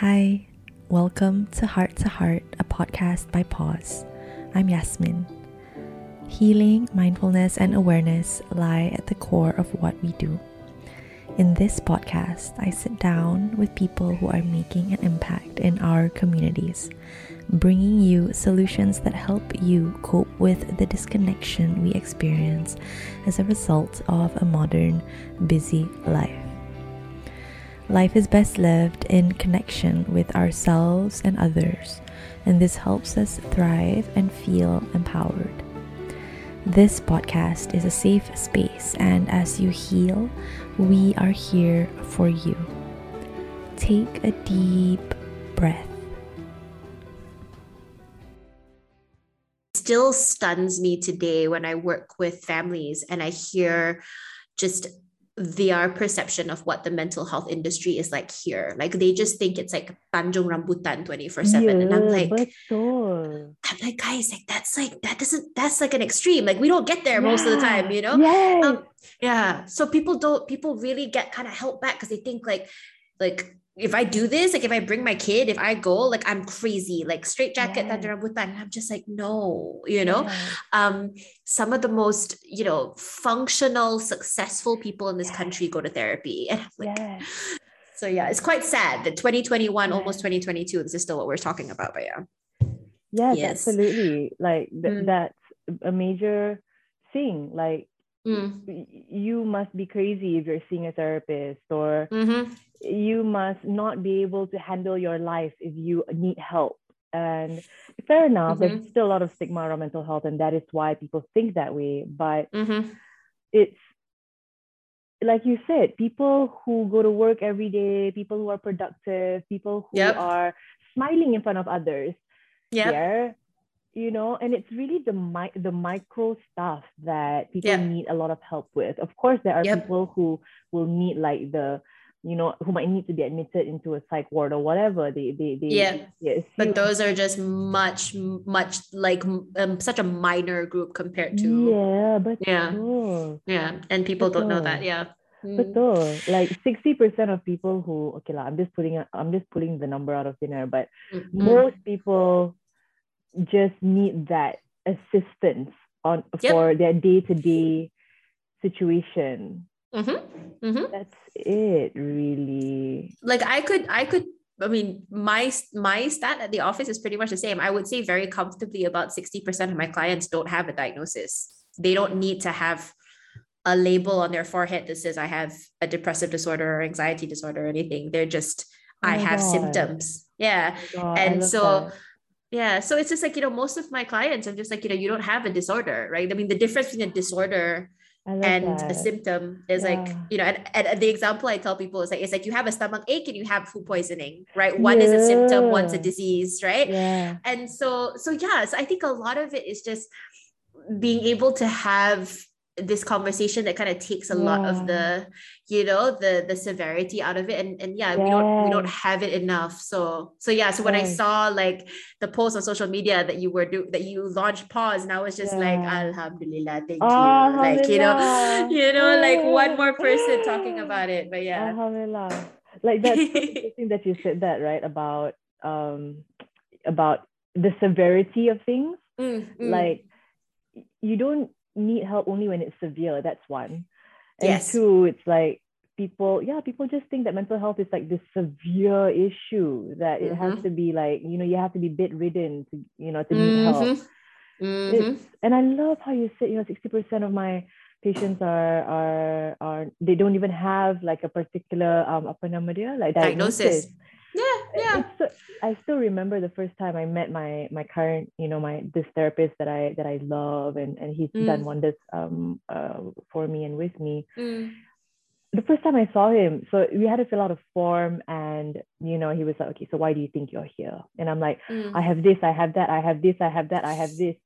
Hi, welcome to Heart, a podcast by Pause. I'm Yasmin. Healing, mindfulness, and awareness lie at the core of what we do. In this podcast, I sit down with people who are making an impact in our communities, bringing you solutions that help you cope with the disconnection we experience as a result of a modern, busy life. Life is best lived in connection with ourselves and others, and this helps us thrive and feel empowered. This podcast is a safe space, and as you heal, we are here for you. Take a deep breath. It still stuns me today when I work with families and I hear just their perception of what the mental health industry is like here. Like, they just think it's like Tanjung Rambutan 24/7. Yeah, and I'm like, guys, like that's like an extreme. Like, we don't get there most of the time, you know? Yes. So people really get kind of held back because they think like if I do this, like if I bring my kid, if I go, like I'm crazy, like straight jacket, Tanjung Rambutan. I'm just like, no, you know, some of the most, you know, functional, successful people in this country go to therapy. And I'm like, so yeah, it's quite sad that 2021, almost 2022, this is still what we're talking about. But yes, absolutely. Like that's a major thing. Like, you must be crazy if you're seeing a therapist, or you must not be able to handle your life if you need help. And fair enough, there's still a lot of stigma around mental health, and that is why people think that way. But it's like you said, people who go to work every day, people who are productive, people who are smiling in front of others, you know, and it's really the micro stuff that people need a lot of help with. Of course, there are people who will need like the, you know, who might need to be admitted into a psych ward or whatever. But those are just much like such a minor group compared to and people don't know that. Betul. Like 60% of people who I'm just pulling the number out of thin air, but most people just need that assistance on for their day-to-day situation. That's it, really. Like I mean, my stat at the office is pretty much the same. I would say very comfortably about 60% of my clients don't have a diagnosis. They don't need to have a label on their forehead that says I have a depressive disorder or anxiety disorder or anything. They're just, I have symptoms. Yeah. Oh, and so that. Yeah. So it's just like, you know, most of my clients, I'm just like, you know, you don't have a disorder, right? I mean, the difference between a disorder and a symptom is like, you know, and the example I tell people is like, it's like you have a stomach ache and you have food poisoning, right? One is a symptom, one's a disease, right? Yeah. And so I think a lot of it is just being able to have this conversation that kind of takes a lot of the, you know, the severity out of it, and we don't have it enough. So when I saw like the post on social media that you were that you launched Pause, and I was just like, alhamdulillah, thank you, like, you know, like one more person talking about it. But yeah, alhamdulillah, like that's interesting that you said that, right, about the severity of things. Like, you don't need help only when it's severe. That's one. And two, it's like people just think that mental health is like this severe issue that it has to be like, you know, you have to be bedridden to, you know, to need help. And I love how you said, you know, 60% of my patients are they don't even have like a particular like diagnosis. Yeah. I still remember the first time I met my current, you know, this therapist that I love, and he's done wonders for me and with me. The first time I saw him, so we had to fill out a form, and you know, he was like, okay, so why do you think you're here? And I'm like, I have this, I have that, I have this, I have that, I have this.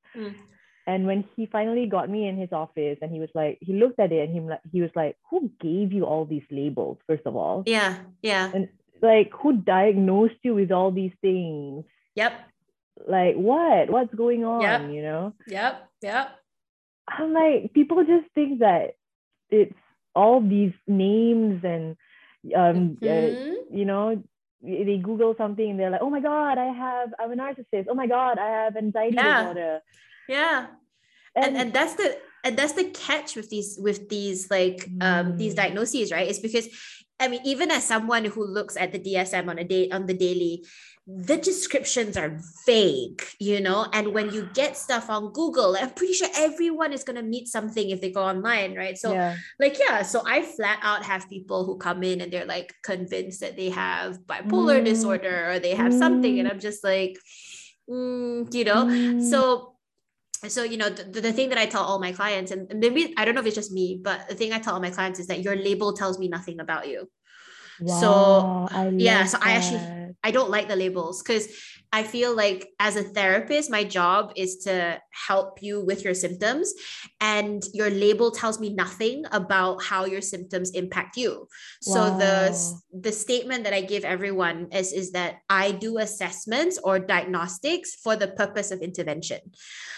And when he finally got me in his office, and he was like, he looked at it, and he was like, who gave you all these labels, first of all? Yeah. And like, who diagnosed you with all these things? Like, what's going on? You know? I'm like, people just think that it's all these names and you know, they Google something and they're like, oh my God, I'm a narcissist. Oh my God, I have anxiety disorder. Yeah. And that's the catch with these like these diagnoses, right? It's because, I mean, even as someone who looks at the DSM on the daily, the descriptions are vague, you know? And when you get stuff on Google, I'm pretty sure everyone is going to meet something if they go online, right? So so I flat out have people who come in and they're like convinced that they have bipolar disorder or they have something. And I'm just like, you know? So, you know, the thing that I tell all my clients, and maybe, I don't know if it's just me, but the thing I tell all my clients is that your label tells me nothing about you. Wow, so I actually, I don't like the labels because I feel like as a therapist, my job is to help you with your symptoms, and your label tells me nothing about how your symptoms impact you. Wow. So the statement that I give everyone is that I do assessments or diagnostics for the purpose of intervention.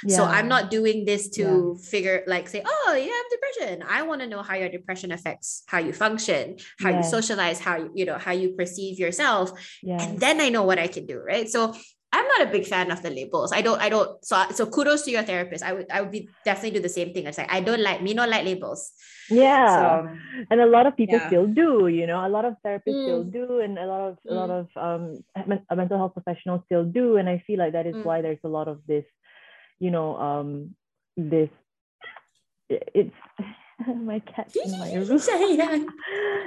Yeah. So I'm not doing this to figure, like, say, oh, you have depression. I want to know how your depression affects how you function, how you socialize, how, you know, how you perceive yourself. Yes. And then I know what I can do. Right. So I'm not a big fan of the labels. I don't. So kudos to your therapist. I would be definitely do the same thing. It's like, I don't like, me not like labels. Yeah. So, and a lot of people still do, you know, a lot of therapists still do. And a lot of mental health professionals still do. And I feel like that is why there's a lot of this, you know, it's, my cat in my room.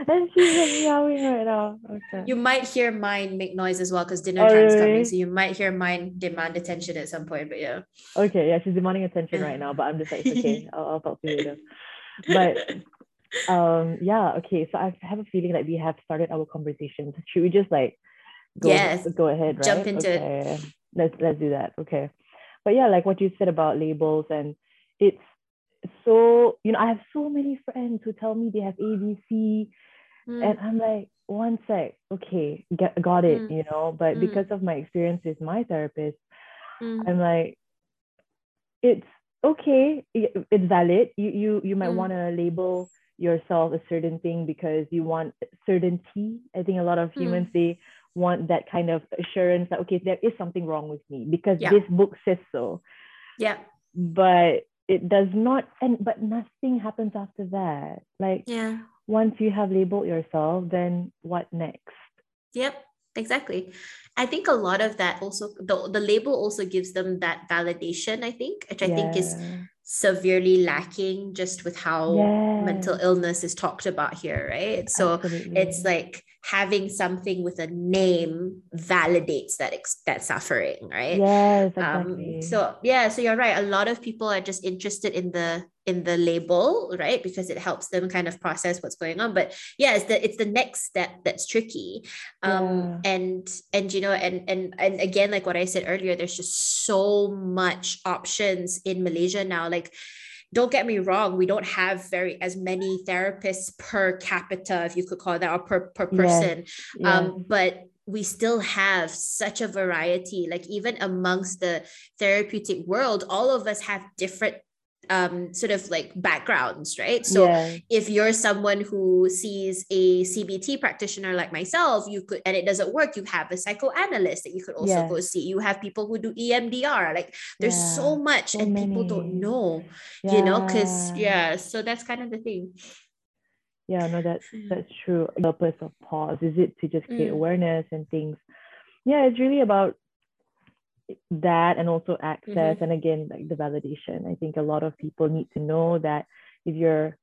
And she's like meowing right now. Okay. You might hear mine make noise as well because dinner time's coming. So you might hear mine demand attention at some point. But yeah. Okay, yeah, she's demanding attention right now. But I'm just like, it's okay, I'll talk to you later. But okay. So I have a feeling that we have started our conversation. Should we just like go ahead, right? Jump into it. Let's do that. Okay. But yeah, like what you said about labels, and it's so, you know, I have so many friends who tell me they have ABC, and I'm like, one sec, okay, got it, you know, but because of my experience with my therapist, I'm like, it's okay, it's valid, you might want to label yourself a certain thing because you want certainty. I think a lot of humans, they want that kind of assurance that, okay, there is something wrong with me because this book says so, but it does not, but nothing happens after that. Like, once you have labeled yourself, then what next? Yep, exactly. I think a lot of that also, the label also gives them that validation, I think, which I think is severely lacking just with how mental illness is talked about here, right? So it's like having something with a name validates that suffering, right? Yes, exactly. So you're right. A lot of people are just interested in the label, right? Because it helps them kind of process what's going on. But it's the next step that's tricky. And you know, and again, like what I said earlier, there's just so much options in Malaysia now. Like, don't get me wrong, we don't have as many therapists per capita, if you could call that, or per person. Yeah. But we still have such a variety. Like, even amongst the therapeutic world, all of us have different sort of like backgrounds, right? So if you're someone who sees a CBT practitioner like myself, you could, and it doesn't work, you have a psychoanalyst that you could also go see. You have people who do EMDR. Like, there's so much, and many people don't know, you know, because so that's kind of the thing. Yeah, no, that's true. The purpose of Pause is it to just create awareness and things. Yeah, it's really about that, and also access, and again, like the validation. I think a lot of people need to know that if you're,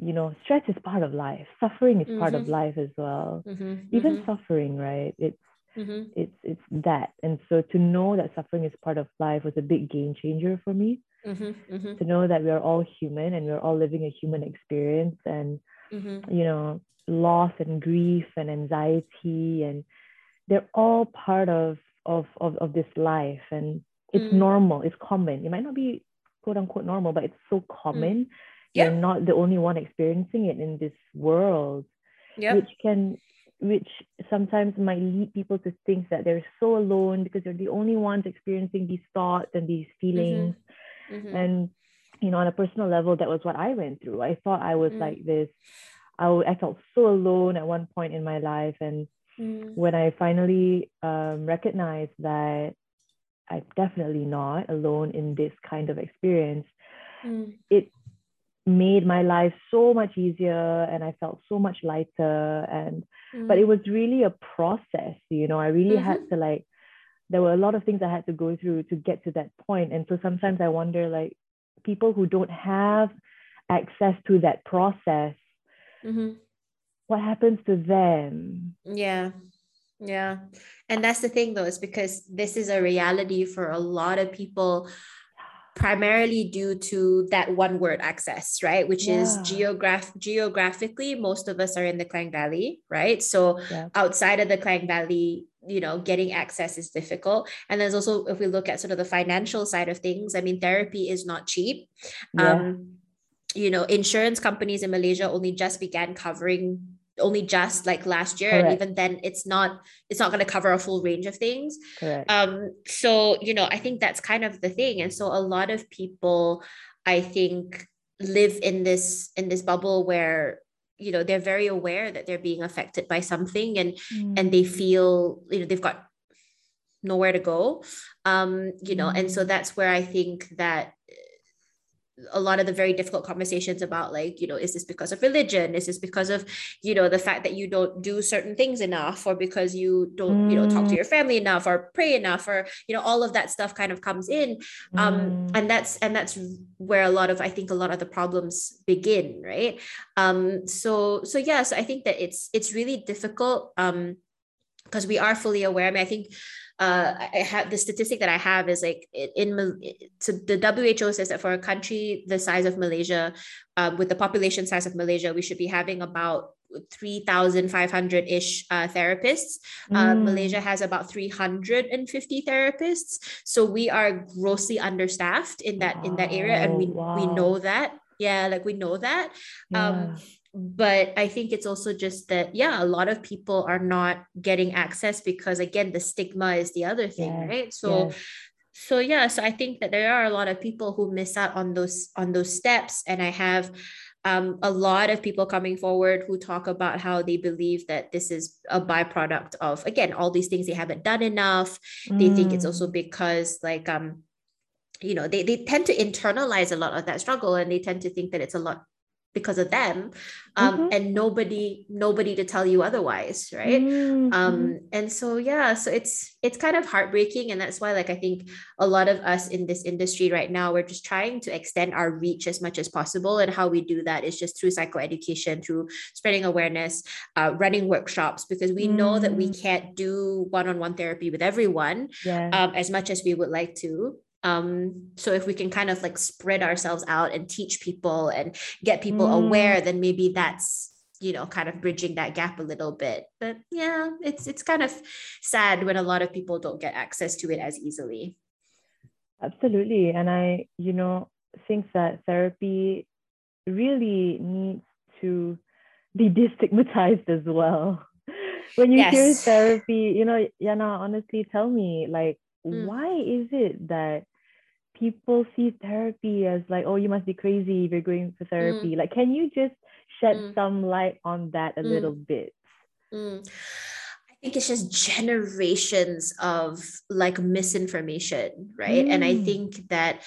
you know, stress is part of life, suffering is part of life as well, even suffering, right? It's it's that, and so to know that suffering is part of life was a big game changer for me. To know that we are all human and we're all living a human experience, and you know, loss and grief and anxiety, and they're all part of this life, and it's normal, it's common. It might not be quote unquote normal, but it's so common. You're not the only one experiencing it in this world, which sometimes might lead people to think that they're so alone because they're the only ones experiencing these thoughts and these feelings. And you know, on a personal level, that was what I went through. I thought I was like this. I felt so alone at one point in my life, and When I finally recognized that I'm definitely not alone in this kind of experience, it made my life so much easier and I felt so much lighter. And but it was really a process, you know. I really had to, like, there were a lot of things I had to go through to get to that point. And so sometimes I wonder, like, people who don't have access to that process, what happens to them? Yeah. And that's the thing, though, is because this is a reality for a lot of people, primarily due to that one word access, right? Which is geographically, most of us are in the Klang Valley, right? So outside of the Klang Valley, you know, getting access is difficult. And there's also, if we look at sort of the financial side of things, I mean, therapy is not cheap. You know, insurance companies in Malaysia only just began covering like last year. Correct. And even then it's not going to cover a full range of things. Correct. So, you know, I think that's kind of the thing. And so a lot of people, I think, live in this bubble where, you know, they're very aware that they're being affected by something and they feel, you know, they've got nowhere to go. You know, and so that's where I think that a lot of the very difficult conversations about, like, you know, is this because of religion? Is this because of, you know, the fact that you don't do certain things enough, or because you don't, you know, talk to your family enough or pray enough, or, you know, all of that stuff kind of comes in. And that's where a lot of the problems begin. Right. So I think that it's really difficult because we are fully aware. I mean, I think, I have the statistic that I have is like so the WHO says that for a country the size of Malaysia, with the population size of Malaysia, we should be having about 3,500-ish therapists. Malaysia has about 350 therapists. So we are grossly understaffed in that area, and we know that. Yeah, like we know that. Yeah. But I think it's also just that, a lot of people are not getting access because, again, the stigma is the other thing, right? So I think that there are a lot of people who miss out on those steps. And I have a lot of people coming forward who talk about how they believe that this is a byproduct of, again, all these things they haven't done enough. They think it's also because, like, you know, they tend to internalize a lot of that struggle, and they tend to think that it's a lot because of them, and nobody to tell you otherwise, right? And so it's kind of heartbreaking, and that's why, like, I think a lot of us in this industry right now, we're just trying to extend our reach as much as possible, and how we do that is just through psychoeducation, through spreading awareness, running workshops, because we know that we can't do one-on-one therapy with everyone as much as we would like to. So if we can kind of like spread ourselves out and teach people and get people aware, then maybe that's, you know, kind of bridging that gap a little bit. But yeah, it's kind of sad when a lot of people don't get access to it as easily. Absolutely. And I, you know, think that therapy really needs to be destigmatized as well. When you hear therapy, you know, Yana, honestly, tell me, like, why is it that people see therapy as like, oh, you must be crazy if you're going for therapy? Like, can you just shed some light on that a little bit? I think it's just generations of, like, misinformation, right? And I think that,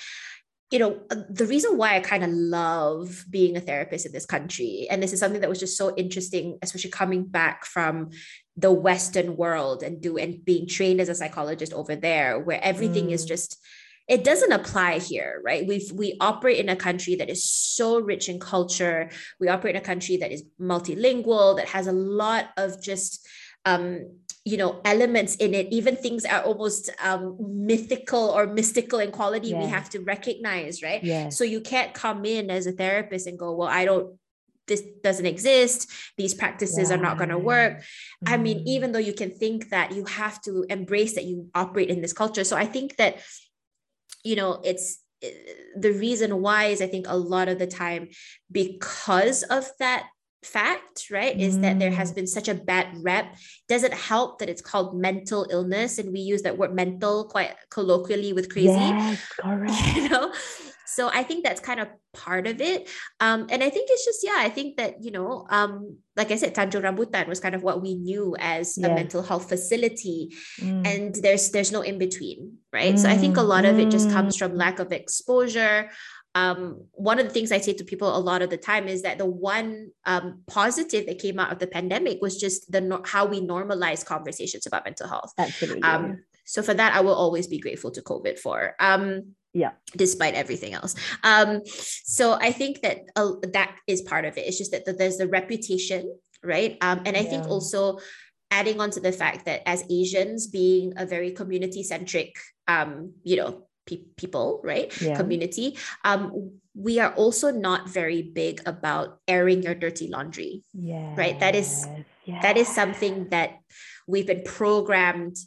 you know, the reason why I kind of love being a therapist in this country, and this is something that was just so interesting, especially coming back from the Western world and being trained as a psychologist over there, where everything is just, it doesn't apply here, right? We operate in a country that is so rich in culture. We operate in a country that is multilingual, that has a lot of just, you know, elements in it, even things are almost mythical or mystical in quality we have to recognize, right? Yes. So you can't come in as a therapist and go, well, this doesn't exist. These practices are not going to work. I mean, even though you can think that, you have to embrace that you operate in this culture. So I think that, you know, the reason why is, I think, a lot of the time because of that fact, right, is that there has been such a bad rep. Doesn't help that it's called mental illness, and we use that word mental quite colloquially with crazy. Yes, correct. You know? So I think that's kind of part of it. And I think it's just, I think that, like I said, Tanjung Rambutan was kind of what we knew as a mental health facility. And there's no in between, right? So I think a lot of it just comes from lack of exposure. One of the things I say to people a lot of the time is that the one positive that came out of the pandemic was just how we normalize conversations about mental health. Absolutely. So for that, I will always be grateful to COVID for. Despite everything else. So I think that that is part of it. It's just that there's the reputation, right? And I think also adding on to the fact that as Asians, being a very community-centric, people, right? Yeah. Community. We are also not very big about airing your dirty laundry. Yes. Right. That is something that we've been programmed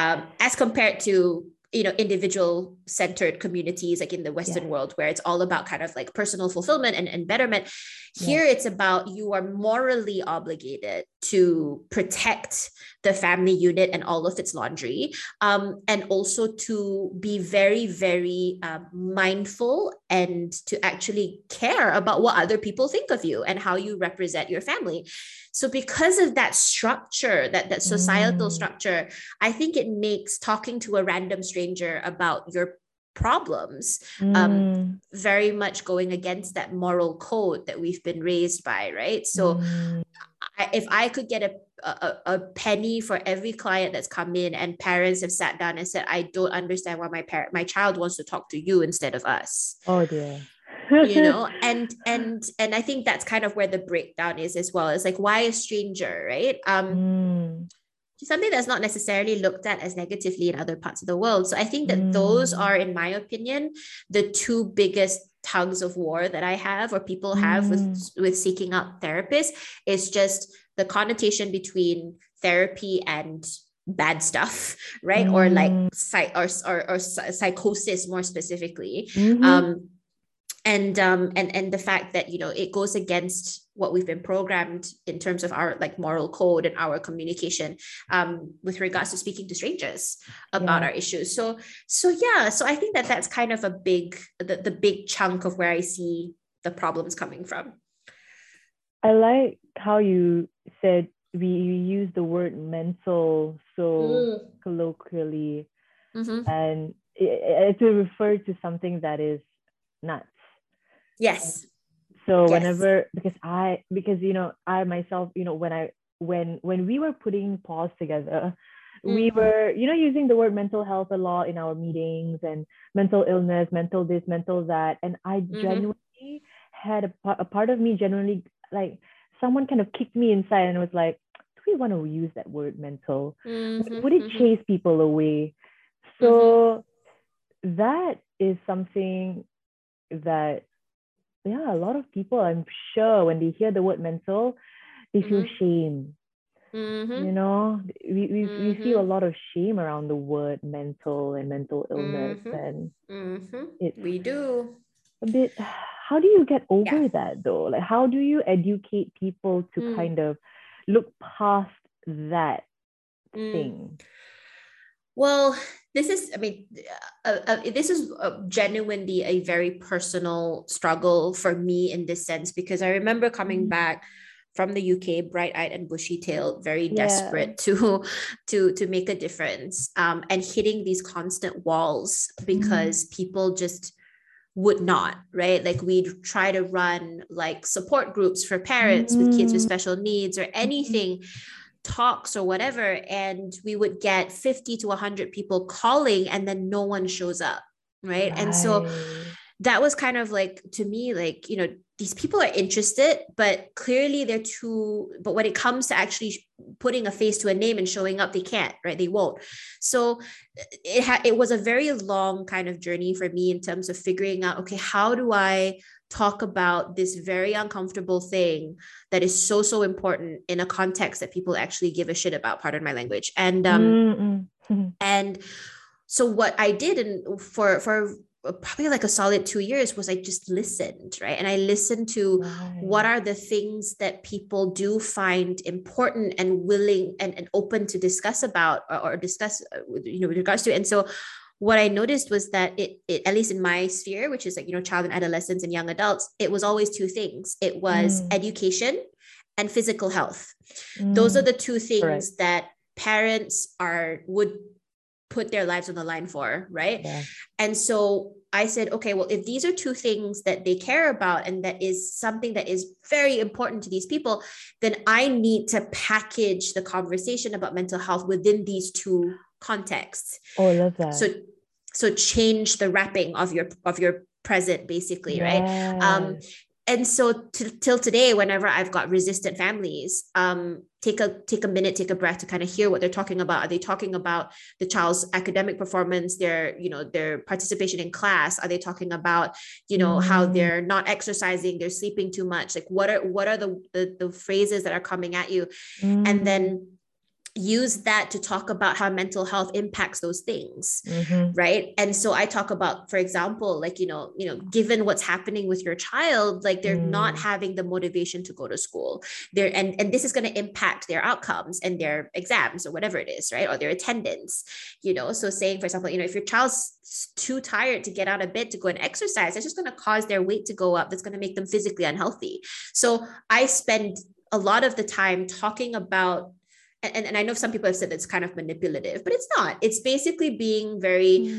as compared to, individual centered communities, like in the Western world, where it's all about kind of like personal fulfillment and betterment. Here it's about, you are morally obligated to protect the family unit and all of its laundry, and also to be very, very mindful and to actually care about what other people think of you and how you represent your family. So because of that structure, that societal structure, I think it makes talking to a random stranger about your problems very much going against that moral code that we've been raised by, right? So if I could get a penny for every client that's come in, and parents have sat down and said, I don't understand why my child wants to talk to you instead of us. Oh dear. And I think that's kind of where the breakdown is as well. It's like, why a stranger, right? Something that's not necessarily looked at as negatively in other parts of the world. So I think that those are, in my opinion, the two biggest tugs of war that I have, or people have with seeking out therapists. It's just the connotation between therapy and bad stuff, right? Or like or psychosis more specifically. And the fact that, it goes against what we've been programmed in terms of our like moral code and our communication, with regards to speaking to strangers about our issues. So I think that's kind of a big, the big chunk of where I see the problems coming from. I like how you said you use the word mental so colloquially, and it to refer to something that is nuts. Yes. So whenever, because I myself, when we were putting Pause together, we were, using the word mental health a lot in our meetings, and mental illness, mental this, mental that. And I genuinely had a part of me genuinely, like, someone kind of kicked me inside and was like, do we want to use that word mental? Would it chase people away? So that is something that, a lot of people, I'm sure, when they hear the word mental, they feel shame. We feel a lot of shame around the word mental and mental illness, and we do a bit. How do you get over that though? Like, how do you educate people to kind of look past that thing? Well, this is genuinely a very personal struggle for me in this sense, because I remember coming back from the UK, bright-eyed and bushy-tailed, very desperate to make a difference, and hitting these constant walls because people just would not, right? Like, we'd try to run like support groups for parents with kids with special needs or anything, talks or whatever, and we would get 50 to 100 people calling, and then no one shows up, right? And so that was kind of like, to me, like, these people are interested, but clearly but when it comes to actually putting a face to a name and showing up, they can't, right? They won't. So it was a very long kind of journey for me in terms of figuring out, okay, how do I talk about this very uncomfortable thing that is so important in a context that people actually give a shit about, pardon my language. And and so what I did, and for probably like a solid 2 years, was I just listened, right? And I listened to what are the things that people do find important and willing and open to discuss about, or discuss with regards to it. And so what I noticed was that it, at least in my sphere, which is like, you know, child and adolescents and young adults, it was always two things. It was education and physical health. Those are the two things that parents would put their lives on the line for, right? Yeah. And so I said, okay, well, if these are two things that they care about and that is something that is very important to these people, then I need to package the conversation about mental health within these two contexts. Oh, I love that. So change the wrapping of your present, basically, yeah. Right? And so till today, whenever I've got resistant families, take a minute, take a breath to kind of hear what they're talking about. Are they talking about the child's academic performance, their participation in class? Are they talking about, how they're not exercising, they're sleeping too much? Like what are the phrases that are coming at you? And then use that to talk about how mental health impacts those things. Right. And so I talk about, for example, like, given what's happening with your child, like they're not having the motivation to go to school there. And this is going to impact their outcomes and their exams or whatever it is, right. Or their attendance, so saying, for example, if your child's too tired to get out of bed to go and exercise, that's just going to cause their weight to go up. That's going to make them physically unhealthy. So I spend a lot of the time talking about, and I know some people have said it's kind of manipulative, but it's not. It's basically being very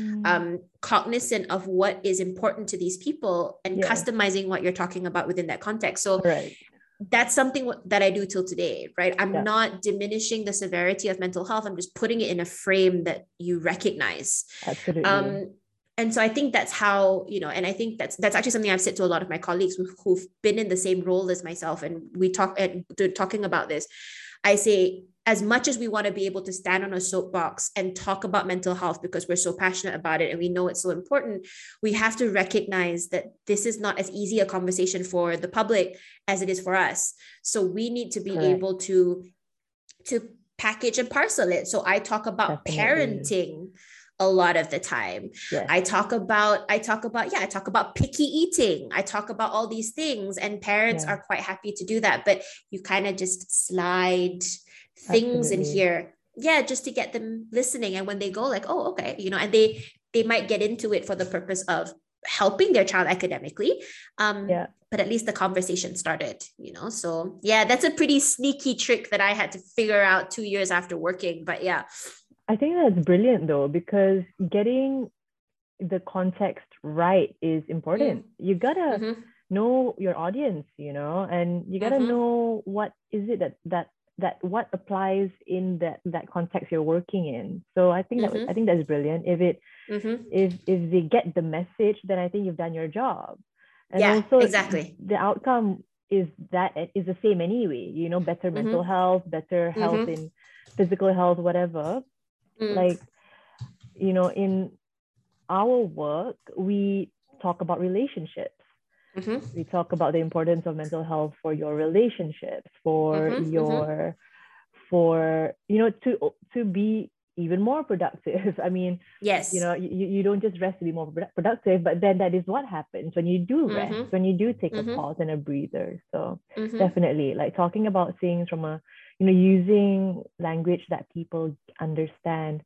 cognizant of what is important to these people and customizing what you're talking about within that context. So that's something that I do till today, right? I'm not diminishing the severity of mental health. I'm just putting it in a frame that you recognize. Absolutely. And so I think that's how, and I think that's actually something I've said to a lot of my colleagues who've been in the same role as myself. And talking about this, I say, as much as we want to be able to stand on a soapbox and talk about mental health because we're so passionate about it and we know it's so important, we have to recognize that this is not as easy a conversation for the public as it is for us. So we need to be able to package and parcel it. So I talk about parenting a lot of the time. Yeah. I talk about picky eating. I talk about all these things, and parents are quite happy to do that, but you kind of just slide things in here. Yeah. Just to get them listening. And when they go like, oh, okay. And they might get into it for the purpose of helping their child academically. But at least the conversation started, so yeah, that's a pretty sneaky trick that I had to figure out 2 years after working, but yeah. I think that's brilliant though, because getting the context right is important. You gotta know your audience, and you gotta know what is it that what applies in that context you're working in. So I think that I think that's brilliant. If it if they get the message, then I think you've done your job. And also exactly. The outcome is that it is the same anyway. Better mental health, better health in physical health, whatever. Like, in our work, we talk about relationships. We talk about the importance of mental health for your relationships, to be even more productive. I mean, yes, you don't just rest to be more productive, but then that is what happens when you do rest, when you do take a pause and a breather. So definitely, like talking about things from a, using language that people understand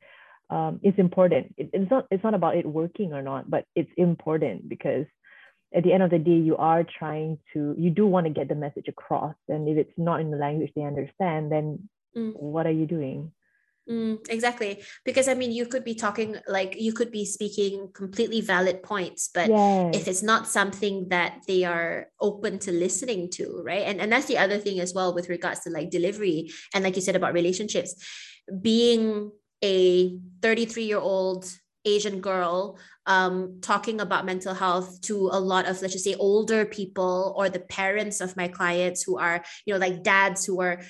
is important. It's not about it working or not, but it's important because at the end of the day, you are you do want to get the message across. And if it's not in the language they understand, then what are you doing? Exactly. Because you could be speaking completely valid points, but if it's not something that they are open to listening to, right? And that's the other thing as well with regards to like delivery. And like you said about relationships, being a 33-year-old Asian girl talking about mental health to a lot of, let's just say, older people or the parents of my clients who are like dads who are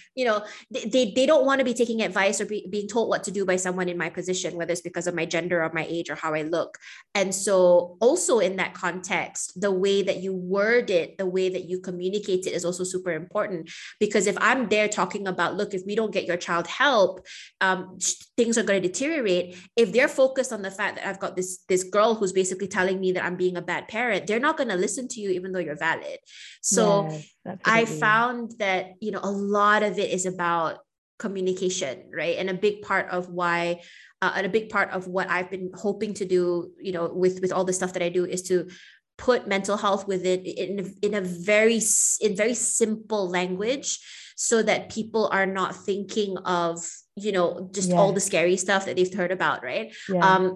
they don't want to be taking advice or being told what to do by someone in my position, whether it's because of my gender or my age or how I look. And so also in that context, the way that you word it, the way that you communicate it is also super important, because if I'm there talking about, look, if we don't get your child help, things are going to deteriorate. If they're focused on the fact that I've got this girl who's basically telling me that I'm being a bad parent, they're not going to listen to you even though you're valid. So I found that a lot of it is about communication, right? And a big part of why, and a big part of what I've been hoping to do, you know, with all the stuff that I do, is to put mental health with it in very simple language, so that people are not thinking of, you know, just all the scary stuff that they've heard about, right? Yeah.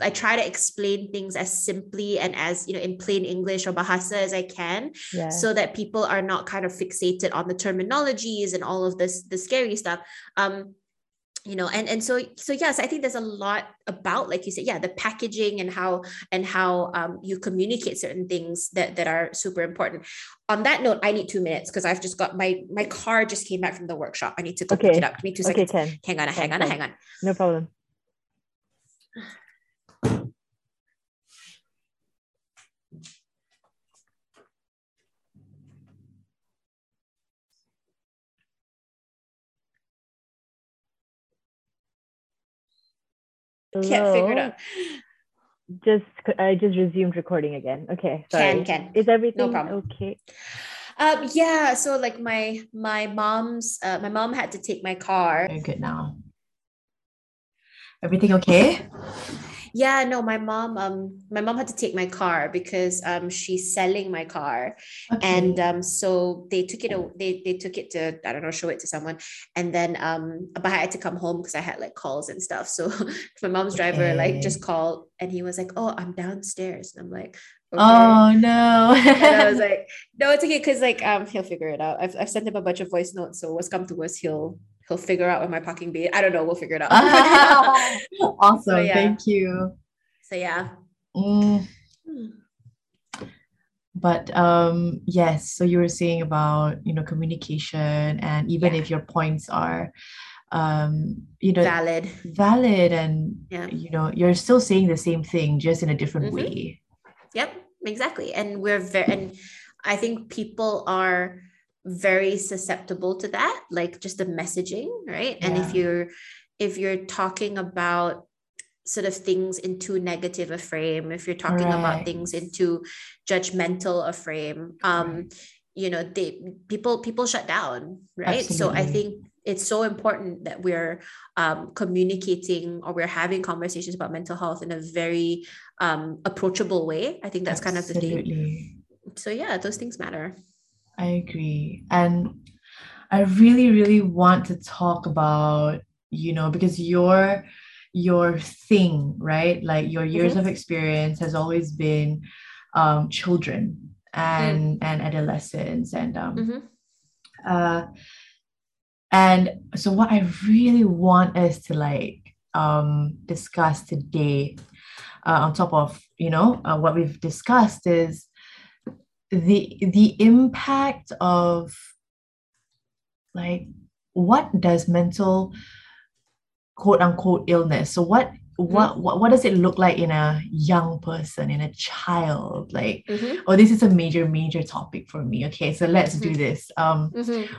I try to explain things as simply and as, you know, in plain English or Bahasa as I can, so that people are not kind of fixated on the terminologies and all of this, the scary stuff. You know, and so yes, I think there's a lot about, like you said, the packaging and how you communicate certain things that are super important. On that note, I need 2 minutes because I've just got my car just came back from the workshop. I need to go pick it up. Give me 2 seconds. Okay, hang on. No problem. Hello. Can't figure it out. I just resumed recording again. Okay, sorry. Can. Is everything no problem. Okay? Yeah. So like my mom had to take my car. Very good now. Everything okay? Yeah, no, my mom had to take my car because she's selling my car, and so they took it to I don't know, show it to someone, and then but I had to come home because I had like calls and stuff. So my mom's driver like just called, and he was like, "Oh, I'm downstairs," and I'm like, okay. Oh no. And I was like, no, it's okay, because like he'll figure it out. I've sent him a bunch of voice notes, so what's come to worst, he'll figure out where my parking bay. I don't know, we'll figure it out. Awesome. So, thank you. So But yes, so you were saying about, you know, communication, and even if your points are you know, valid and you know, you're still saying the same thing, just in a different way. Yep, exactly. And I think people are very susceptible to that, like just the messaging, right? Yeah. And if you're talking about sort of things in too negative a frame, if you're talking about things in too judgmental a frame, you know, people shut down, right? Absolutely. So I think it's so important that we're communicating, or we're having conversations about mental health in a very approachable way. I think that's kind of the thing. So yeah, those things matter. I agree. And I really, really want to talk about, you know, because your thing, right? Like your years of experience has always been children and adolescents, and and so what I really want us to like discuss today, on top of, you know, what we've discussed, is the impact of, like, what does mental quote unquote illness, so what does it look like in a young person, in a child? Like, oh, this is a major topic for me. Okay, so let's do this.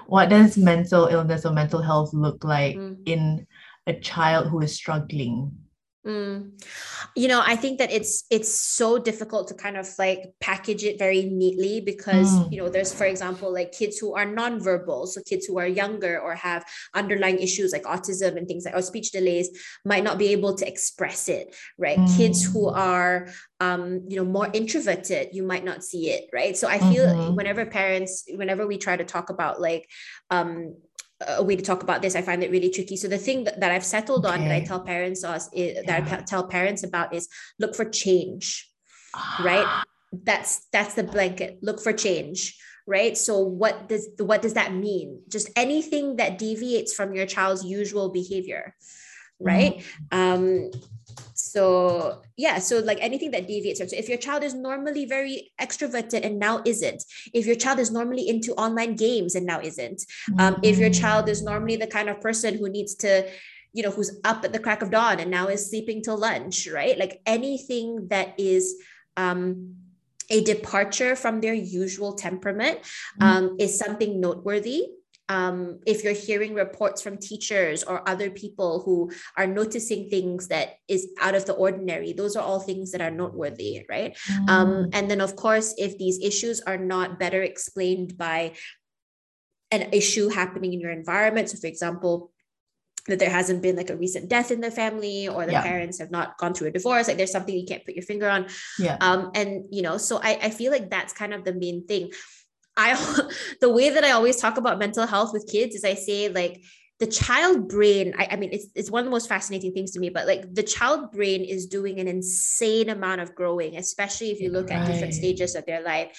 What does mental illness or mental health look like in a child who is struggling? You know, I think that it's so difficult to kind of like package it very neatly, because, you know, there's, for example, like kids who are nonverbal. So kids who are younger or have underlying issues like autism and things like, or speech delays, might not be able to express it, right? Kids who are, you know, more introverted, you might not see it, right? So I feel whenever we try to talk about like, a way to talk about this, I find it really tricky. So the thing that I've settled on, that I tell parents about, is look for change, right? That's the blanket. Look for change, right? So what does that mean? Just anything that deviates from your child's usual behavior, right? So like anything that deviates. So if your child is normally very extroverted and now isn't, if your child is normally into online games and now isn't, if your child is normally the kind of person who needs to, you know, who's up at the crack of dawn and now is sleeping till lunch, right? Like anything that is, a departure from their usual temperament, is something noteworthy. If you're hearing reports from teachers or other people who are noticing things that is out of the ordinary, those are all things that are noteworthy, right? And then, of course, if these issues are not better explained by an issue happening in your environment. So for example, that there hasn't been like a recent death in the family, or the parents have not gone through a divorce. Like there's something you can't put your finger on. Yeah. And you know, so I feel like that's kind of the main thing. The way that I always talk about mental health with kids is I say like the child brain, I mean, it's one of the most fascinating things to me, but like the child brain is doing an insane amount of growing, especially if you look at different stages of their life.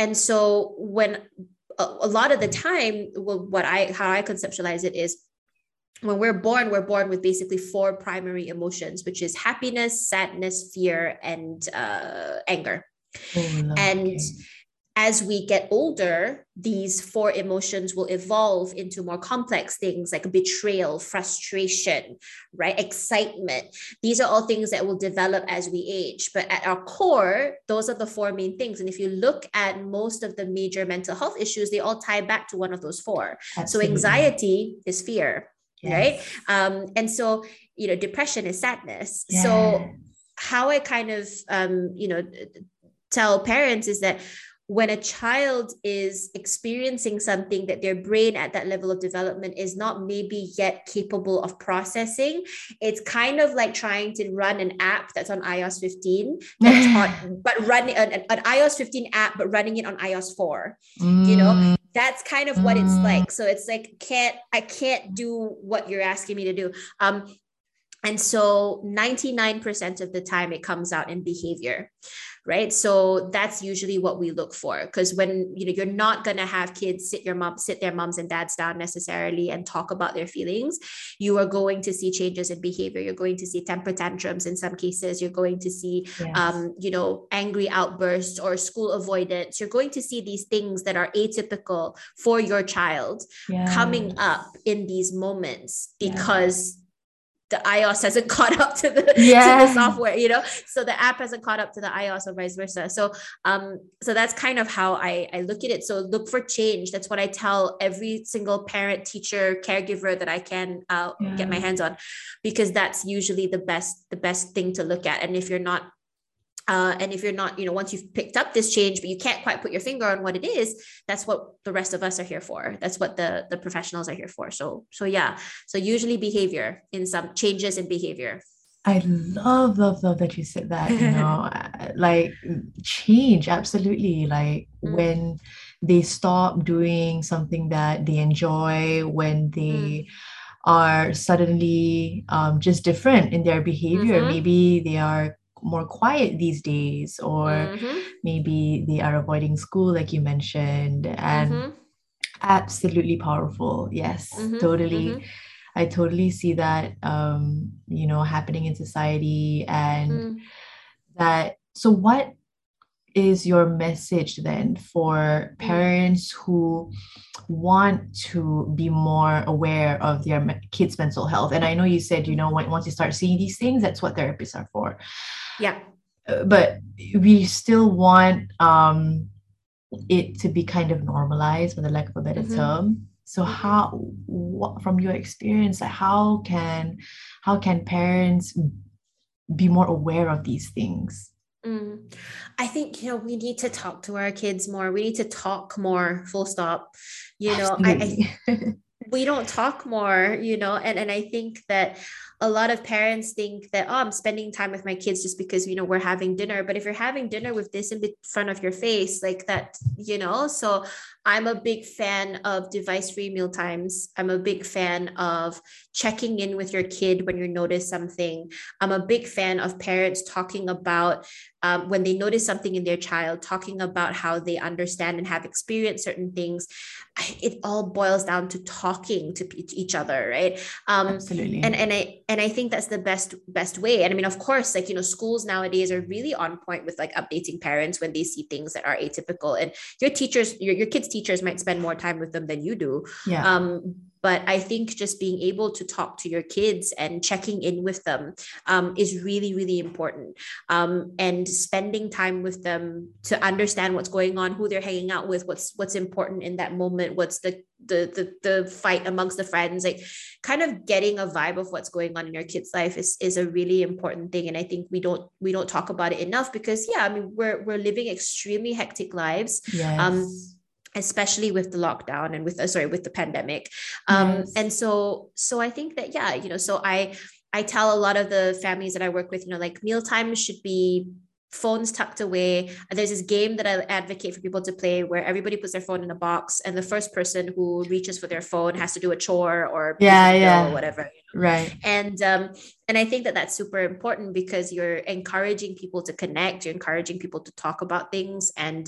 And so when a lot of the time, well, how I conceptualize it is, when we're born with basically four primary emotions, which is happiness, sadness, fear, and anger. As we get older, these four emotions will evolve into more complex things like betrayal, frustration, right? Excitement. These are all things that will develop as we age. But at our core, those are the four main things. And if you look at most of the major mental health issues, they all tie back to one of those four. Absolutely. So anxiety is fear, right? And so, you know, depression is sadness. Yeah. So how I kind of, you know, tell parents is that when a child is experiencing something that their brain at that level of development is not maybe yet capable of processing, it's kind of like trying to run an app that's on iOS 15, but running an iOS 15 app, but running it on iOS 4, you know? That's kind of what it's like. So it's like, I can't do what you're asking me to do. And so 99% of the time it comes out in behavior, right? So that's usually what we look for. Because when, you know, you're not going to have kids sit their moms and dads down necessarily and talk about their feelings. You are going to see changes in behavior. You're going to see temper tantrums in some cases. You're going to see, you know, angry outbursts or school avoidance. You're going to see these things that are atypical for your child coming up in these moments because the iOS hasn't caught up to the, to the software, you know, so the app hasn't caught up to the iOS or vice versa. So, so that's kind of how I look at it. So look for change. That's what I tell every single parent, teacher, caregiver that I can get my hands on, because that's usually the best thing to look at. And if you're not, you know, once you've picked up this change, but you can't quite put your finger on what it is, that's what the rest of us are here for. That's what the professionals are here for. So usually behavior in some changes in behavior. I love that you said that, you know, like change. Absolutely. Like when they stop doing something that they enjoy, when they are suddenly just different in their behavior, maybe they are more quiet these days, or maybe they are avoiding school like you mentioned, and absolutely powerful. Yes, totally. I totally see that you know, happening in society. And that, so what is your message then for parents who want to be more aware of their kids' mental health? And I know you said, you know, once you start seeing these things, that's what therapists are for. Yeah. But we still want it to be kind of normalized, for the lack of a better term. So from your experience, like how can parents be more aware of these things? I think, you know, we need to talk to our kids more. We need to talk more, full stop. You know, we don't talk more, you know, and I think that a lot of parents think that, oh, I'm spending time with my kids just because, you know, we're having dinner. But if you're having dinner with this in front of your face, like that, you know, so I'm a big fan of device-free mealtimes. I'm a big fan of checking in with your kid when you notice something. I'm a big fan of parents talking about when they notice something in their child, talking about how they understand and have experienced certain things. It all boils down to talking to each other, right? Absolutely. And I think that's the best way. And I mean, of course, like, you know, schools nowadays are really on point with like updating parents when they see things that are atypical. And your teachers, your kids' teachers might spend more time with them than you do. Yeah. But I think just being able to talk to your kids and checking in with them is really, really important. And spending time with them to understand what's going on, who they're hanging out with, what's important in that moment, what's the fight amongst the friends, like kind of getting a vibe of what's going on in your kid's life is a really important thing. And I think we don't talk about it enough because, I mean, we're living extremely hectic lives. Yes. especially with the lockdown and with the pandemic. Yes. And so I think that, yeah, you know, so I tell a lot of the families that I work with, you know, like mealtime should be phones tucked away. There's this game that I advocate for people to play where everybody puts their phone in a box and the first person who reaches for their phone has to do a chore or or whatever, you know? Right. And I think that that's super important because you're encouraging people to connect, you're encouraging people to talk about things, and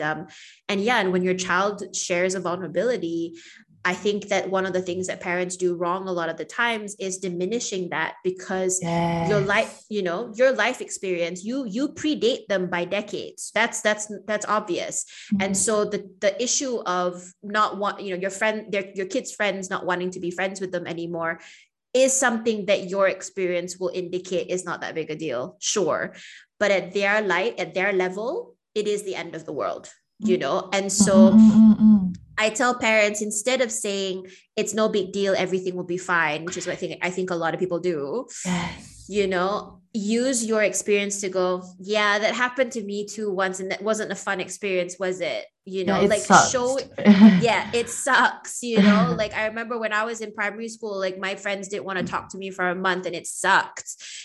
when your child shares a vulnerability, I think that one of the things that parents do wrong a lot of the times is diminishing that, because yes. your life experience, you predate them by decades. That's obvious. Mm-hmm. And so the issue of your kids' friends not wanting to be friends with them anymore is something that your experience will indicate is not that big a deal. Sure. But at their level, it is the end of the world, you know? And so I tell parents, instead of saying it's no big deal, everything will be fine, which is what I think a lot of people do, yes. you know, use your experience to go, yeah, that happened to me too once. And that wasn't a fun experience, was it? You know, yeah, like sucks. It sucks. You know, like I remember when I was in primary school, like my friends didn't want to talk to me for a month and it sucked,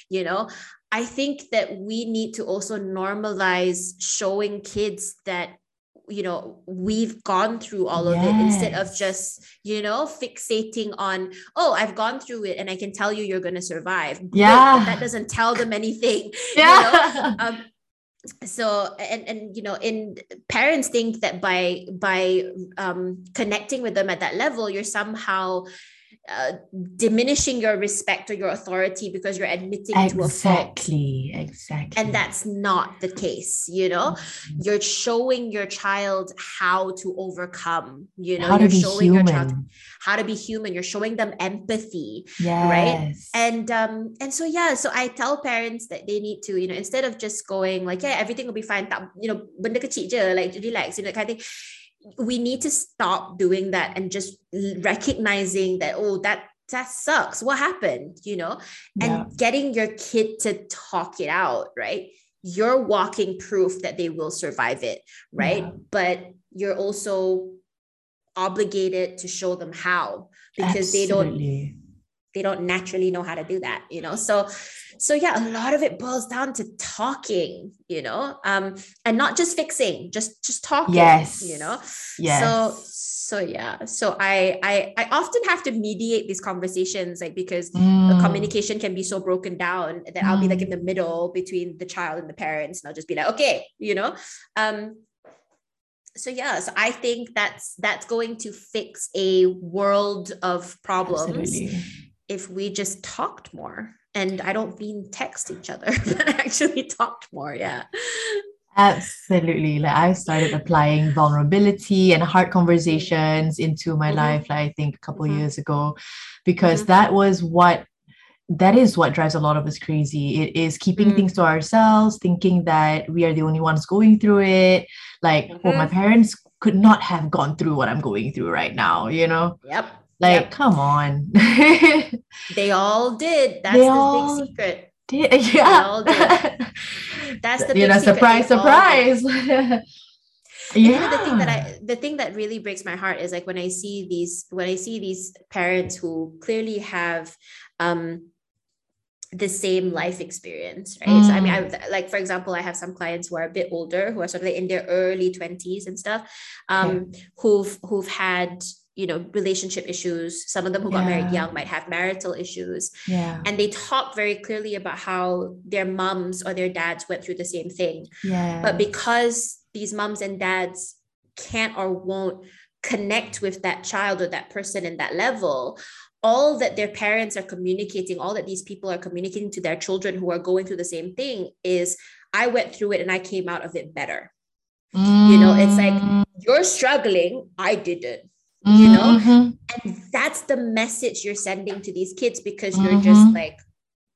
you know. I think that we need to also normalize showing kids that, you know, we've gone through all of yes. it, instead of just, you know, fixating on, oh, I've gone through it and I can tell you you're going to survive. Yeah. But that doesn't tell them anything. Yeah. You know? So, you know, in parents think that by connecting with them at that level, you're somehow diminishing your respect or your authority because you're admitting to a fault. Exactly. And that's not the case, you know. Mm-hmm. You're showing your child how to overcome, you know, how to be human. You're showing them empathy, yes. right? And so I tell parents that they need to, you know, instead of just going like, yeah, everything will be fine, you know, benda kecil je, like relax, you know, kind of thing. We need to stop doing that and just recognizing that, oh, that sucks. What happened? You know, and getting your kid to talk it out, right? You're walking proof that they will survive it, right? Yeah. But you're also obligated to show them how, because they don't naturally know how to do that, you know? So, a lot of it boils down to talking, you know, and not just fixing, just talking, yes. you know? Yes. So I often have to mediate these conversations, like, because the communication can be so broken down that I'll be like in the middle between the child and the parents, and I'll just be like, okay, you know? So I think that's going to fix a world of problems. Absolutely. If we just talked more, and I don't mean text each other, but actually talked more. Yeah, absolutely. Like I've started applying vulnerability and hard conversations into my life, like I think a couple years ago, because that is what drives a lot of us crazy. It is keeping things to ourselves, thinking that we are the only ones going through it. Like, well, my parents could not have gone through what I'm going through right now, you know? Yep. Like, come on. They all did. That's the big secret. Yeah. They all did. That's the big secret. Surprise. Yeah. You know, the thing that really breaks my heart is like when I see these parents who clearly have the same life experience, right? So I mean, for example, I have some clients who are a bit older, who are sort of like in their early 20s and stuff, who've had, you know, relationship issues. Some of them who got married young might have marital issues. Yeah. And they talk very clearly about how their moms or their dads went through the same thing. Yeah. But because these moms and dads can't or won't connect with that child or that person in that level, all that their parents are communicating, all that these people are communicating to their children who are going through the same thing is, I went through it and I came out of it better. Mm. You know, it's like, you're struggling, I didn't. You know, and that's the message you're sending to these kids, because you're just like,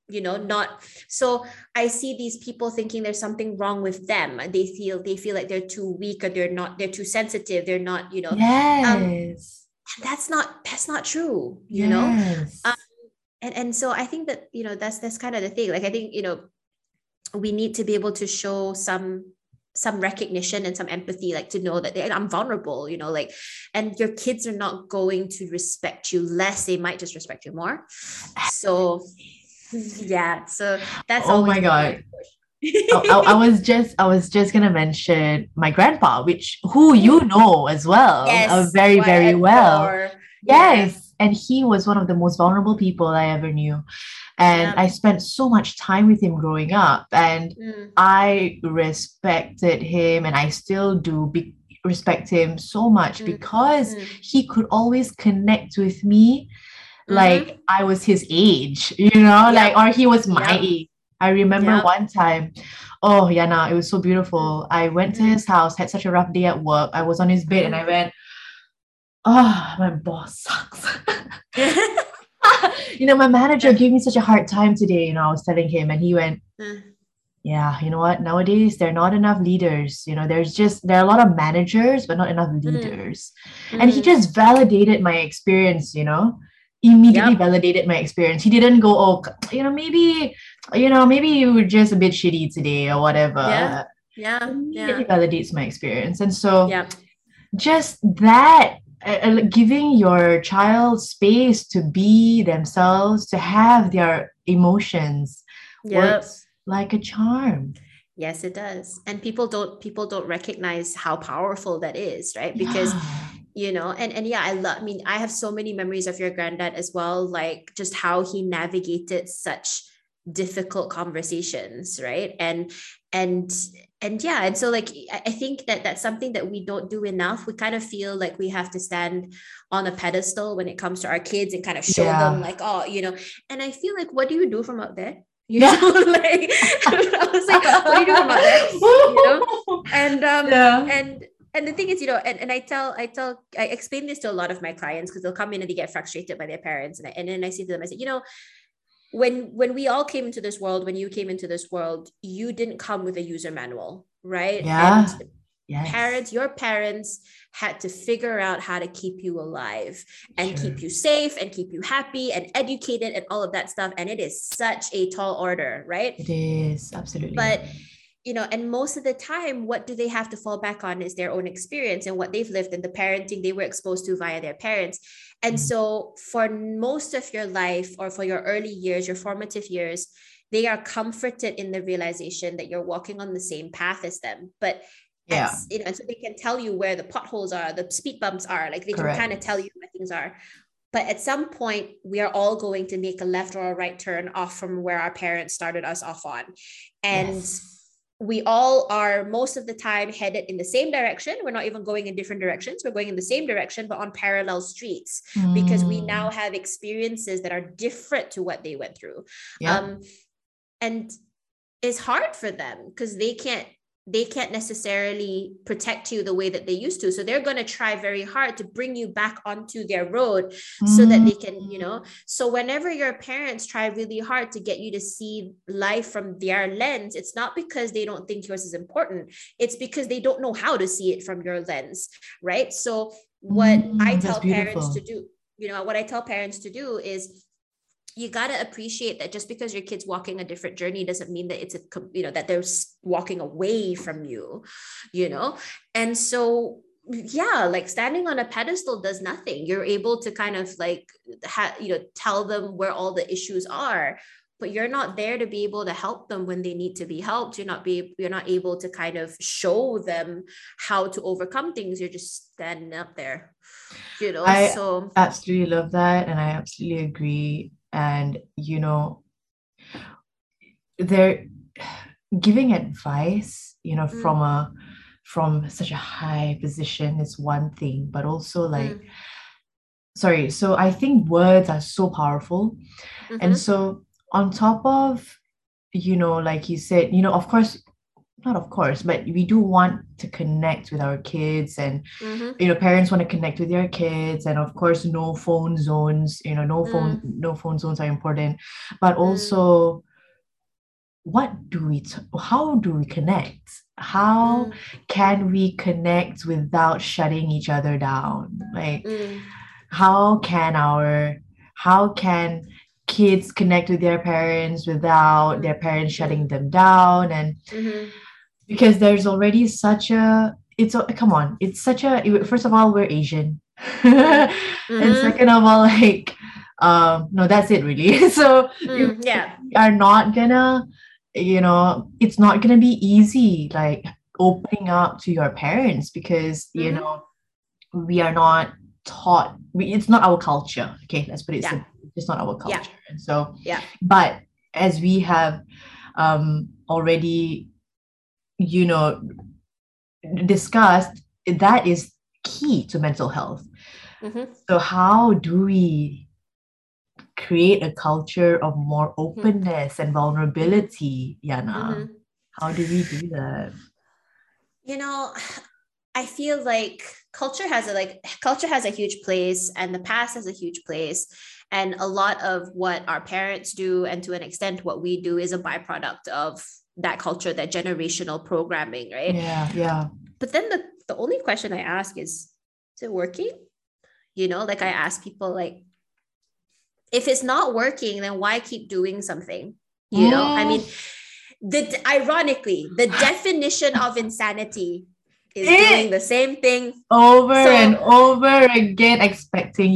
you know, not. So I see these people thinking there's something wrong with them. They feel like they're too weak, or they're too sensitive. They're not, you know, and that's not true, you yes. know? And so I think that, you know, that's kind of the thing. Like, I think, you know, we need to be able to show some some recognition and some empathy, like to know that I'm vulnerable, and your kids are not going to respect you less. They might just respect you more. So yeah, so that's oh my God. I was just gonna mention my grandpa, who you know as well, very, very well. Yes, and he was one of the most vulnerable people I ever knew, and I spent so much time with him growing up, and I respected him, and I still do respect him so much because he could always connect with me, like I was his age, or he was my age. I remember one time, Yana, it was so beautiful. I went to his house, had such a rough day at work. I was on his bed and I went, my boss sucks. My manager gave me such a hard time today. I was telling him, and he went, yeah, you know what? Nowadays, there are not enough leaders. There are a lot of managers, but not enough leaders. And he just validated my experience, immediately validated my experience. He didn't go, maybe you were just a bit shitty today or whatever. He validates my experience. And so just that, giving your child space to be themselves, to have their emotions works like a charm. Yes, it does. And people don't recognize how powerful that is, right? Because I have so many memories of your granddad as well, like just how he navigated such difficult conversations, right? And so like, I think that that's something that we don't do enough. We kind of feel like we have to stand on a pedestal when it comes to our kids and kind of show them like, and I feel like, what do you do from out there? I was like, what do you do from out there? And the thing is, I explain this to a lot of my clients because they'll come in and they get frustrated by their parents. And then I say to them, I said, when we all came into this world, when you came into this world, you didn't come with a user manual, right? Yeah. And your parents had to figure out how to keep you alive and keep you safe and keep you happy and educated and all of that stuff. And it is such a tall order, right? It is, absolutely. But and most of the time, what do they have to fall back on is their own experience and what they've lived and the parenting they were exposed to via their parents. And so for most of your life or for your early years, your formative years, they are comforted in the realization that you're walking on the same path as them. But and so they can tell you where the potholes are, the speed bumps are, like they can kind of tell you where things are. But at some point, we are all going to make a left or a right turn off from where our parents started us off on. And we all are most of the time headed in the same direction. We're not even going in different directions. We're going in the same direction, but on parallel streets because we now have experiences that are different to what they went through. And it's hard for them because they can't necessarily protect you the way that they used to. So they're going to try very hard to bring you back onto their road so that they can, so whenever your parents try really hard to get you to see life from their lens, it's not because they don't think yours is important. It's because they don't know how to see it from your lens. Right. So what I tell parents to do, is you got to appreciate that just because your kid's walking a different journey doesn't mean that it's that they're walking away from you, And so, standing on a pedestal does nothing. You're able to kind of tell them where all the issues are, but you're not there to be able to help them when they need to be helped. You're not able to kind of show them how to overcome things. You're just standing up there, I absolutely love that. And I absolutely agree. And, they're giving advice, from such a high position is one thing, but also so I think words are so powerful. And so on top of, like you said, but we do want to connect with our kids and, parents want to connect with their kids. And of course, no phone zones, no phone zones are important, but also how do we connect? How can we connect without shutting each other down? Like, how can kids connect with their parents without their parents shutting them down? And because there's already such a, first of all, we're Asian. Mm-hmm. And second of all, like, no, that's it really. So you are not gonna, you know, it's not gonna be easy, like opening up to your parents, because, you know, we are not taught, it's not our culture. Okay, let's put it simple. It's not our culture. And so, but as we have already, you know, discussed, that is key to mental health. So how do we create a culture of more openness and vulnerability, Yana? How do we do that? You know, I feel like culture has a huge place, and the past has a huge place. And a lot of what our parents do, and to an extent what we do, is a byproduct of that culture, that generational programming, right? Yeah, yeah. But then the only question I ask is it working? You know, like, I ask people, like, if it's not working, then why keep doing something? You know, I mean, ironically, the definition of insanity is doing the same thing and over again, expecting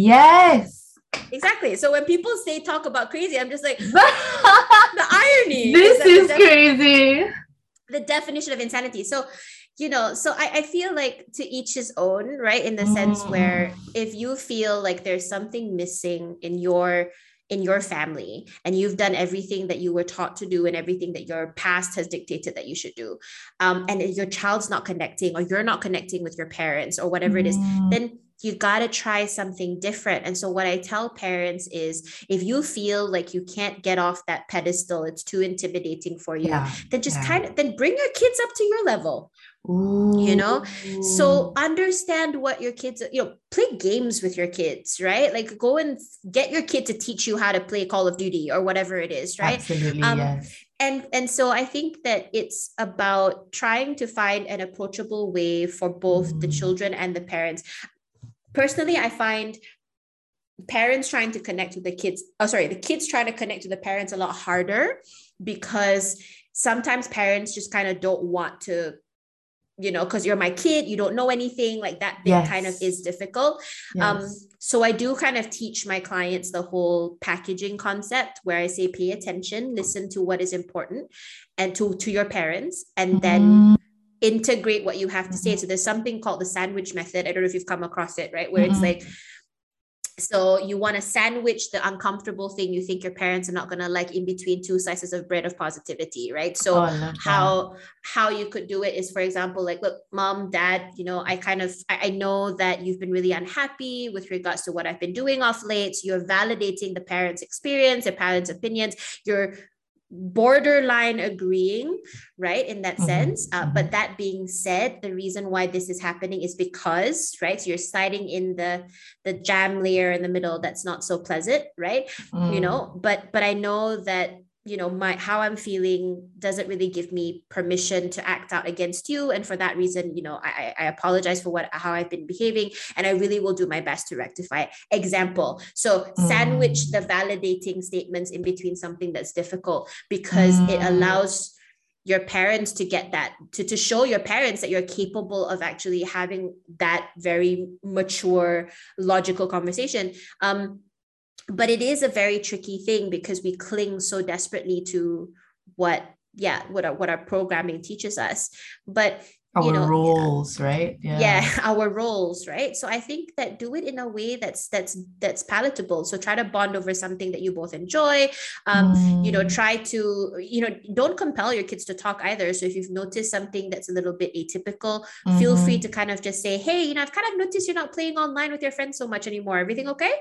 exactly. So when people talk about crazy, I'm just like, the irony. This is crazy. The definition of insanity. So, you know, so I feel like to each his own, right? In the sense where if you feel like there's something missing in your family, and you've done everything that you were taught to do and everything that your past has dictated that you should do, and your child's not connecting, or you're not connecting with your parents, or whatever it is, then you got to try something different. And so what I tell parents is, if you feel like you can't get off that pedestal, it's too intimidating for you, then just then bring your kids up to your level. Ooh. You know, so understand what your kids, you know, play games with your kids, right? Like, go and get your kid to teach you how to play Call of Duty or whatever it is, right? Absolutely, yes. And so I think that it's about trying to find an approachable way for both the children and the parents. Personally, I find parents trying to connect with the kids, the kids trying to connect with the parents a lot harder, because sometimes parents just kind of don't want to, you know, because you're my kid, you don't know anything, like that thing kind of is difficult. Yes. So I do kind of teach my clients the whole packaging concept, where I say, pay attention, listen to what is important and to your parents, and then integrate what you have to say. So there's something called the sandwich method. I don't know if you've come across it, right? Where it's like, so you want to sandwich the uncomfortable thing you think your parents are not going to like in between two slices of bread of positivity, right? So how you could do it is, for example, like, look, Mom, Dad, you know, I know that you've been really unhappy with regards to what I've been doing off late. So you're validating the parents' experience, their parents' opinions. You're borderline agreeing, right, in that sense, but that being said, the reason why this is happening is because, right, so you're sliding in the jam layer in the middle that's not so pleasant, right? You know, but I know that, you know, how I'm feeling doesn't really give me permission to act out against you, and for that reason, you know, I apologize for how I've been behaving, and I really will do my best to rectify. Example. So sandwich the validating statements in between something that's difficult, because it allows your parents to get that, to show your parents that you're capable of actually having that very mature, logical conversation. But it is a very tricky thing, because we cling so desperately to what our programming teaches us. But our roles, right? Yeah, our roles, right? So I think that do it in a way that's palatable. So try to bond over something that you both enjoy. You know, try to, you know, don't compel your kids to talk either. So if you've noticed something that's a little bit atypical, feel free to kind of just say, hey, you know, I've kind of noticed you're not playing online with your friends so much anymore. Everything okay?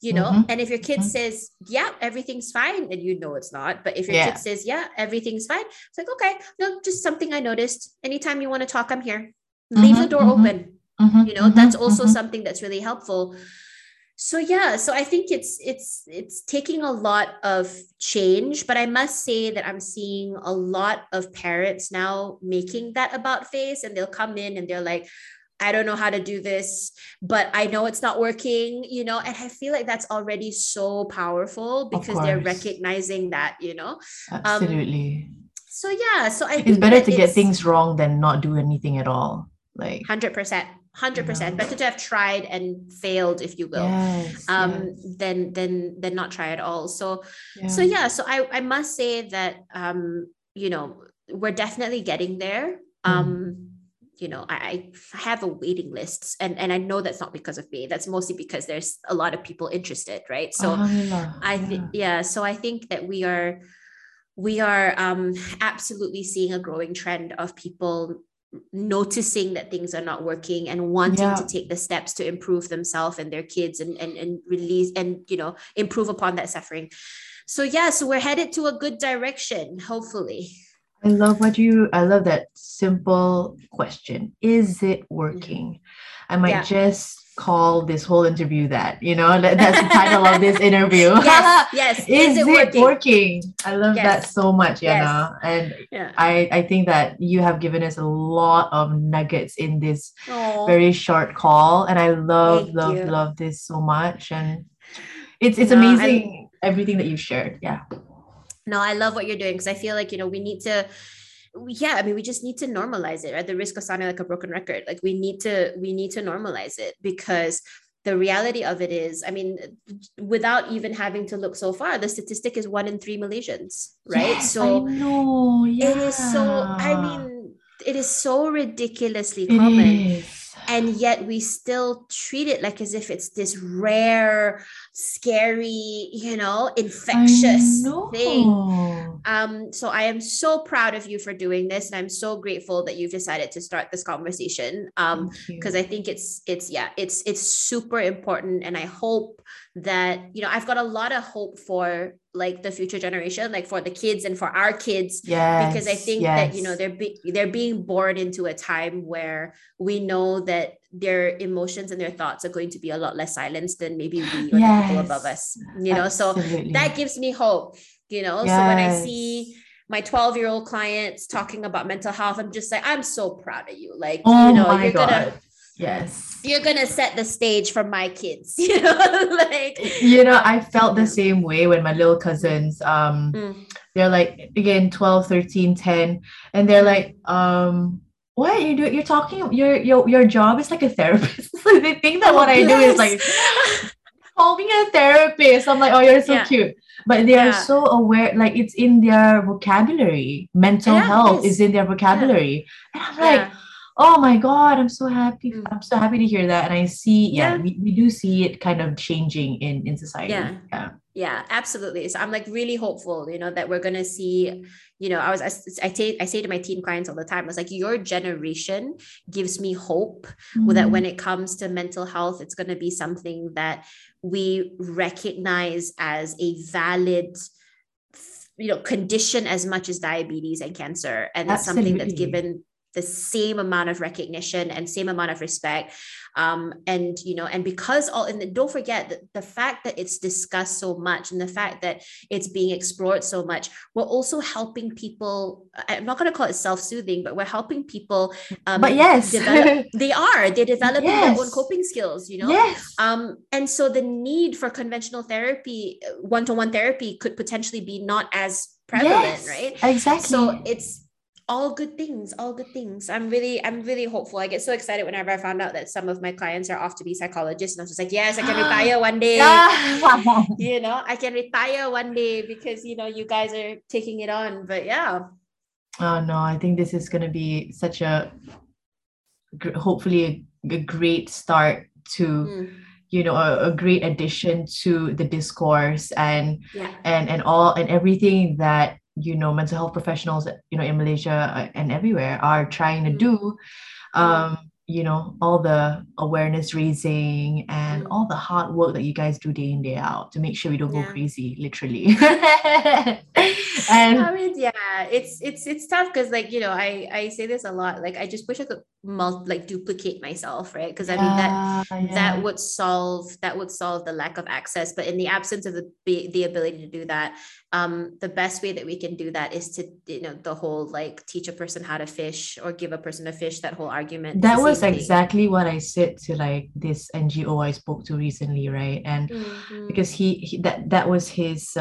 You know, and if your kid says, yeah, everything's fine, and you know it's not, but if your kid says, yeah, everything's fine, it's like, okay, no, just something I noticed. Anytime you want to talk, I'm here. Leave the door open. You know, that's also something that's really helpful. So yeah, so I think it's taking a lot of change, but I must say that I'm seeing a lot of parents now making that about face, and they'll come in and they're like, I don't know how to do this, but I know it's not working, you know, and I feel like that's already so powerful, because they're recognizing that, you know. Absolutely. So yeah, so I think it's better to get things wrong than not do anything at all. Like 100%, better to have tried and failed, if you will, than not try at all. So I must say that we're definitely getting there. I have a waiting list, and I know that's not because of me. That's mostly because there's a lot of people interested, right? So So I think that we are absolutely seeing a growing trend of people noticing that things are not working and wanting to take the steps to improve themselves and their kids and release and, improve upon that suffering. So yeah, so we're headed to a good direction, hopefully. I love that simple question. Is it working? I might just call this whole interview that, that's the title of this interview. Yes. Is it working? I love that so much, Yana. And I think that you have given us a lot of nuggets in this very short call. And I love this so much. And it's amazing, everything that you've shared. Yeah. No, I love what you're doing, because I feel like, we need to, we just need to normalize it, right? The risk of sounding like a broken record. Like we need to normalize it, because the reality of it is, without even having to look so far, the statistic is 1 in 3 Malaysians, right? Yes, so I know. Yeah. It is so ridiculously common. And yet we still treat it like as if it's this rare, scary, infectious thing. So I am so proud of you for doing this. And I'm so grateful that you've decided to start this conversation. Because I think it's super important. And I hope that, I've got a lot of hope for like the future generation, like for the kids and for our kids, because I think that, they're being born into a time where we know that their emotions and their thoughts are going to be a lot less silenced than maybe we or the people above us, so that gives me hope, so when I see my 12-year-old clients talking about mental health, I'm just like, I'm so proud of you. Like, you're going to set the stage for my kids, I felt the same way when my little cousins, they're like, again, 12, 13, 10. And they're like, what you do? You're talking, your job is like a therapist. So they think that what I do is like, call me a therapist. I'm like, oh, you're so cute. But they are so aware, like it's in their vocabulary. Mental health is in their vocabulary. Yeah. And I'm like, oh my God, I'm so happy. I'm so happy to hear that. And I see, we do see it kind of changing in society. Yeah, absolutely. So I'm like really hopeful, that we're going to see, I say to my teen clients all the time, I was like, your generation gives me hope that when it comes to mental health, it's going to be something that we recognize as a valid condition as much as diabetes and cancer. And that's something that's given the same amount of recognition and same amount of respect. And because don't forget that the fact that it's discussed so much and the fact that it's being explored so much, we're also helping people, I'm not going to call it self-soothing, but we're helping people, they're developing their own coping skills, and so the need for conventional therapy, one-to-one therapy could potentially be not as prevalent, right? Exactly. So it's, all good things. I'm really hopeful. I get so excited whenever I found out that some of my clients are off to be psychologists, and I was just like, yes, I can retire one day. I can retire one day because you guys are taking it on. But oh no, I think this is going to be such a hopefully a great start to a great addition to the discourse and everything that mental health professionals, in Malaysia and everywhere are trying to do, all the awareness raising and all the hard work that you guys do day in, day out to make sure we don't go crazy, literally. And it's tough because I say this a lot, like I just wish I could duplicate myself, right? Because that would solve the lack of access, but in the absence of the ability to do that, the best way that we can do that is to the whole like teach a person how to fish or give a person a fish, that whole argument. That was exactly what I said to like this NGO I spoke to recently, right? And because that was his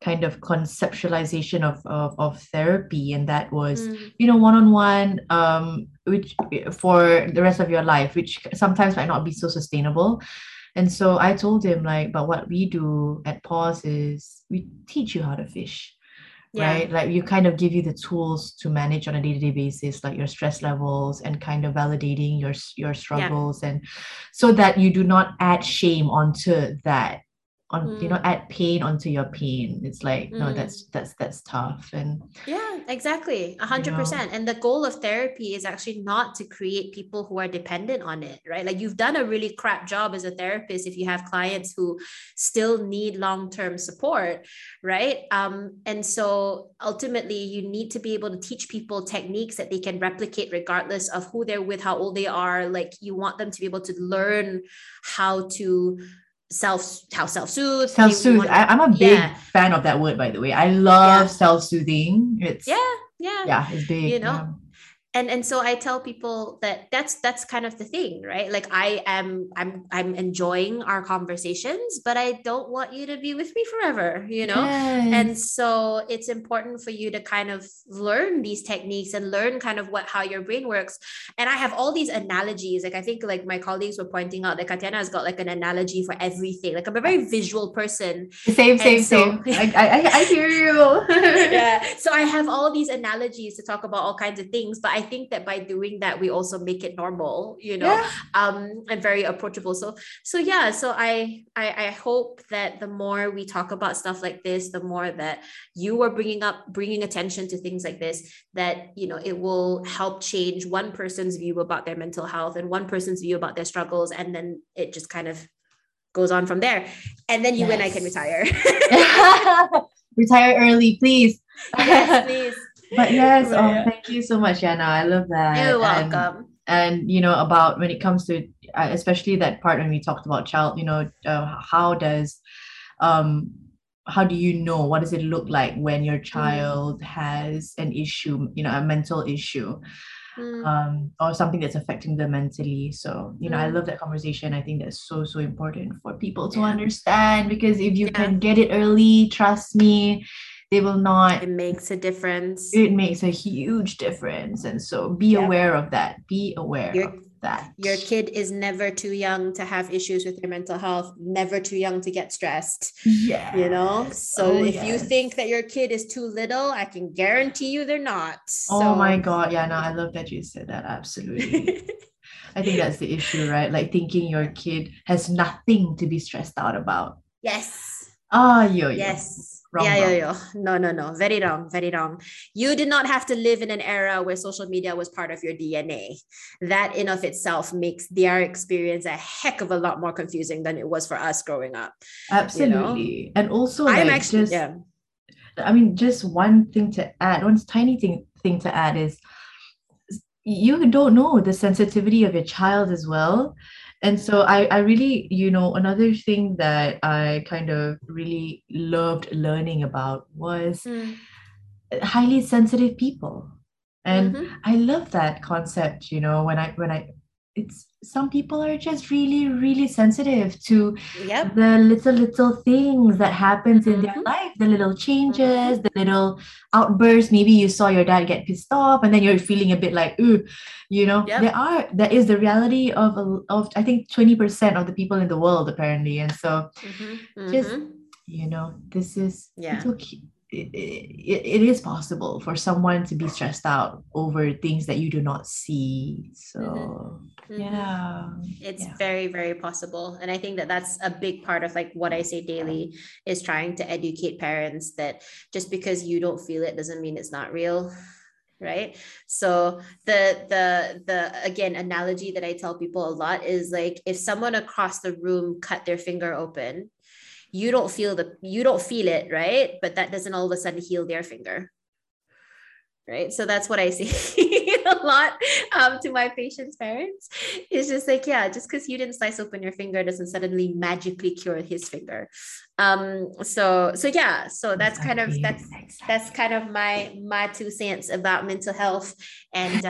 kind of conceptualization of therapy, and that was one-on-one, which for the rest of your life, which sometimes might not be so sustainable. And so I told him, like, but what we do at Pause is we teach you how to fish, right? Like, you kind of give you the tools to manage on a day-to-day basis, like your stress levels and kind of validating your struggles, and so that you do not add shame onto that, add pain onto your pain. It's like, no, that's tough. And yeah, exactly. 100%. And the goal of therapy is actually not to create people who are dependent on it, right? Like, you've done a really crap job as a therapist if you have clients who still need long-term support, right? And so ultimately you need to be able to teach people techniques that they can replicate regardless of who they're with, how old they are. Like, you want them to be able to learn how to self-soothe. Self-soothe. I'm a big fan of that word, by the way. I love self-soothing. It's it's big. And so I tell people that that's kind of the thing, right? Like, I'm enjoying our conversations, but I don't want you to be with me forever, Yes. And so it's important for you to kind of learn these techniques and learn kind of how your brain works. And I have all these analogies. Like, I think, like, my colleagues were pointing out that Katiana has got like an analogy for everything. Like, I'm a very visual person. Same. I hear you. So I have all these analogies to talk about all kinds of things, but I think that by doing that, we also make it normal, and very approachable. So I hope that the more we talk about stuff like this, the more that you are bringing attention to things like this, that, it will help change one person's view about their mental health and one person's view about their struggles. And then it just kind of goes on from there. And then you and I can retire. Retire early, please. Yes, please. But yes, thank you so much, Yana. I love that. You're welcome. And about when it comes to, especially that part when we talked about child, how do you know, what does it look like when your child has an issue, a mental issue, or something that's affecting them mentally. So, I love that conversation. I think that's so, so important for people to understand, because if you can get it early, trust me, they will not. It makes a difference. It makes a huge difference. And so be aware of that. Be aware of that. Your kid is never too young to have issues with their mental health, never too young to get stressed. Yeah. So if you think that your kid is too little, I can guarantee you they're not. So. Oh my God. Yeah, no, I love that you said that. Absolutely. I think that's the issue, right? Like, thinking your kid has nothing to be stressed out about. Yes. Oh, yes. Wrong, No. Very wrong. You did not have to live in an era where social media was part of your DNA. That in of itself makes their experience a heck of a lot more confusing than it was for us growing up. Absolutely. And also, I'm actually, just one thing to add, one tiny thing to add is, you don't know the sensitivity of your child as well. And so I really, another thing that I kind of really loved learning about was highly sensitive people. And I love that concept, it's some people are just really, really sensitive to the little things that happens in their life, the little changes, the little outbursts. Maybe you saw your dad get pissed off and then you're feeling a bit like, ooh, that is the reality of I think 20% of the people in the world apparently. And so this is, it's okay. It is possible for someone to be stressed out over things that you do not see. So very, very possible. And I think that that's a big part of like what I say daily is trying to educate parents that just because you don't feel it doesn't mean it's not real. Right. So the again, analogy that I tell people a lot is like, if someone across the room cut their finger open, you don't feel it, right? But that doesn't all of a sudden heal their finger, right? So that's what I say a lot to my patients' parents. It's just like, just because you didn't slice open your finger doesn't suddenly magically cure his finger. So that's exactly. That's kind of my two cents about mental health and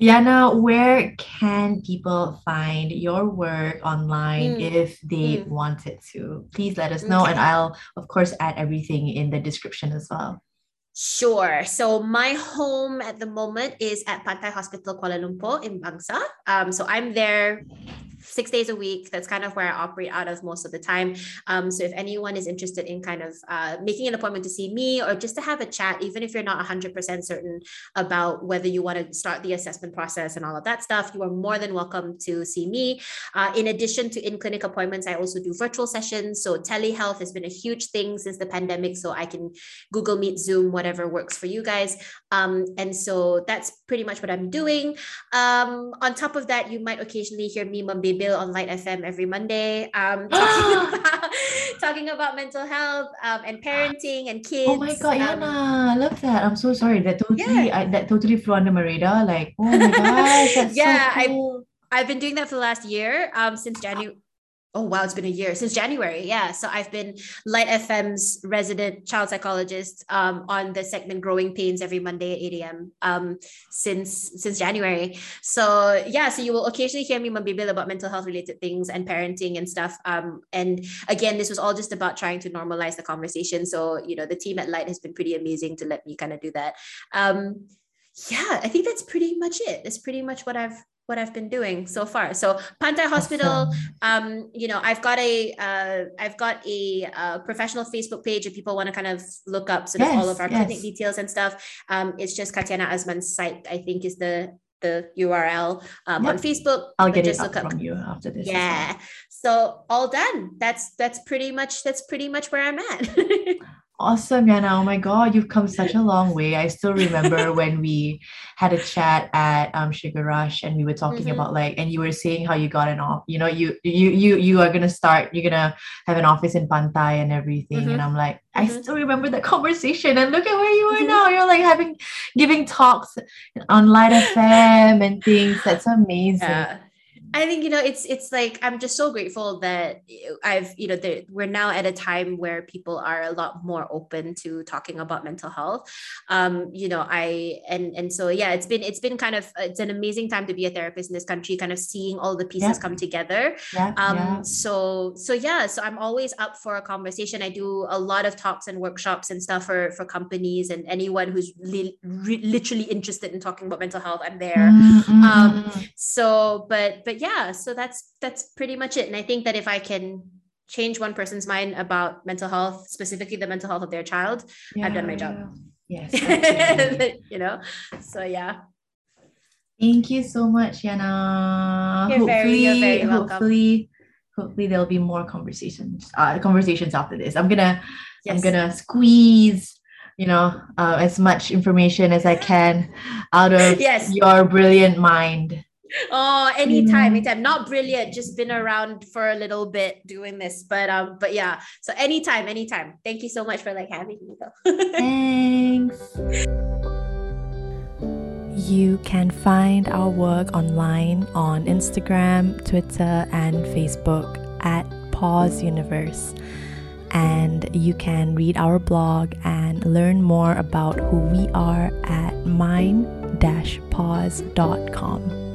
Yana, where can people find your work online if they wanted to? Please let us know, and I'll, of course, add everything in the description as well. Sure. So my home at the moment is at Pantai Hospital Kuala Lumpur in Bangsa. So I'm there 6 days a week. That's kind of where I operate out of most of the time. So if anyone is interested in kind of making an appointment to see me or just to have a chat, even if you're not 100% certain about whether you want to start the assessment process and all of that stuff, you are more than welcome to see me. In addition to in-clinic appointments, I also do virtual sessions. So telehealth has been a huge thing since the pandemic. So I can Google Meet, Zoom, whatever works for you guys. And so that's pretty much what I'm doing. On top of that, you might occasionally hear me Bill on Light FM every Monday, talking about mental health and parenting and kids. Oh my god, Yana, I love that. I'm so sorry. That totally flew under my radar. Like, oh my gosh, that's so cool. I've been doing that for the last year, since January. Oh wow, it's been a year since January. Yeah. So I've been Light FM's resident child psychologist on the segment Growing Pains every Monday at 8 a.m. Since January. So yeah, so you will occasionally hear me Mambibil about mental health related things and parenting and stuff. And again, this was all just about trying to normalize the conversation. So, you know, the team at Light has been pretty amazing to let me kind of do that. Yeah, I think that's pretty much it. That's pretty much what I've been doing so far. So Pantai Hospital, you know, I've got a professional Facebook page if people want to kind of look up sort of all of our clinic details and stuff. It's just Katiana Azman's site, I think, is the URL on Facebook. I'll get just it up look up from you after this. Yeah. So all done. That's pretty much where I'm at. Awesome, Yana. Oh my God, you've come such a long way. I still remember when we had a chat at Sugar Rush, and we were talking about like, and you were saying how you got an off, you know, you are gonna start, you're gonna have an office in Pantai and everything, and I'm like, I still remember that conversation, and look at where you are now. You're like giving talks on Light FM and things. That's amazing. Yeah. I think, you know, it's like, I'm just so grateful that we're now at a time where people are a lot more open to talking about mental health. It's an amazing time to be a therapist in this country, kind of seeing all the pieces come together. So I'm always up for a conversation. I do a lot of talks and workshops and stuff for companies and anyone who's literally interested in talking about mental health, I'm there. So that's pretty much it. And I think that if I can change one person's mind about mental health, specifically the mental health of their child, I've done my job. Yes. You know, so yeah. Thank you so much, Yana. You're very welcome. Hopefully there'll be more conversations after this. I'm gonna squeeze, you know, as much information as I can out of your brilliant mind. Oh, anytime. Not brilliant, just been around for a little bit doing this, but yeah. So anytime. Thank you so much for having me though. Thanks. You can find our work online on Instagram, Twitter, and Facebook at Pause Universe. And you can read our blog and learn more about who we are at mind-pause.com.